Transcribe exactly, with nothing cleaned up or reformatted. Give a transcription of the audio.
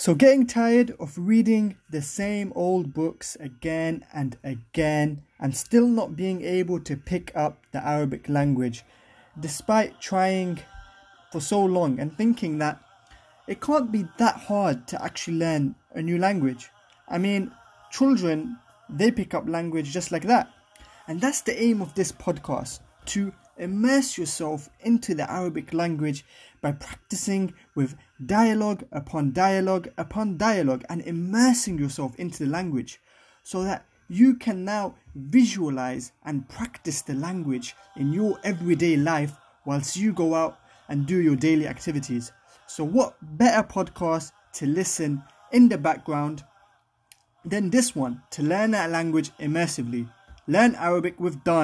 So getting tired of reading the same old books again and again and still not being able to pick up the Arabic language despite trying for so long, and thinking that it can't be that hard to actually learn a new language. I mean, children, they pick up language just like that. And that's the aim of this podcast, to immerse yourself into the Arabic language by practicing with dialogue upon dialogue upon dialogue and immersing yourself into the language so that you can now visualize and practice the language in your everyday life whilst you go out and do your daily activities. So what better podcast to listen in the background than this one, to learn that language immersively. Learn Arabic with Dani.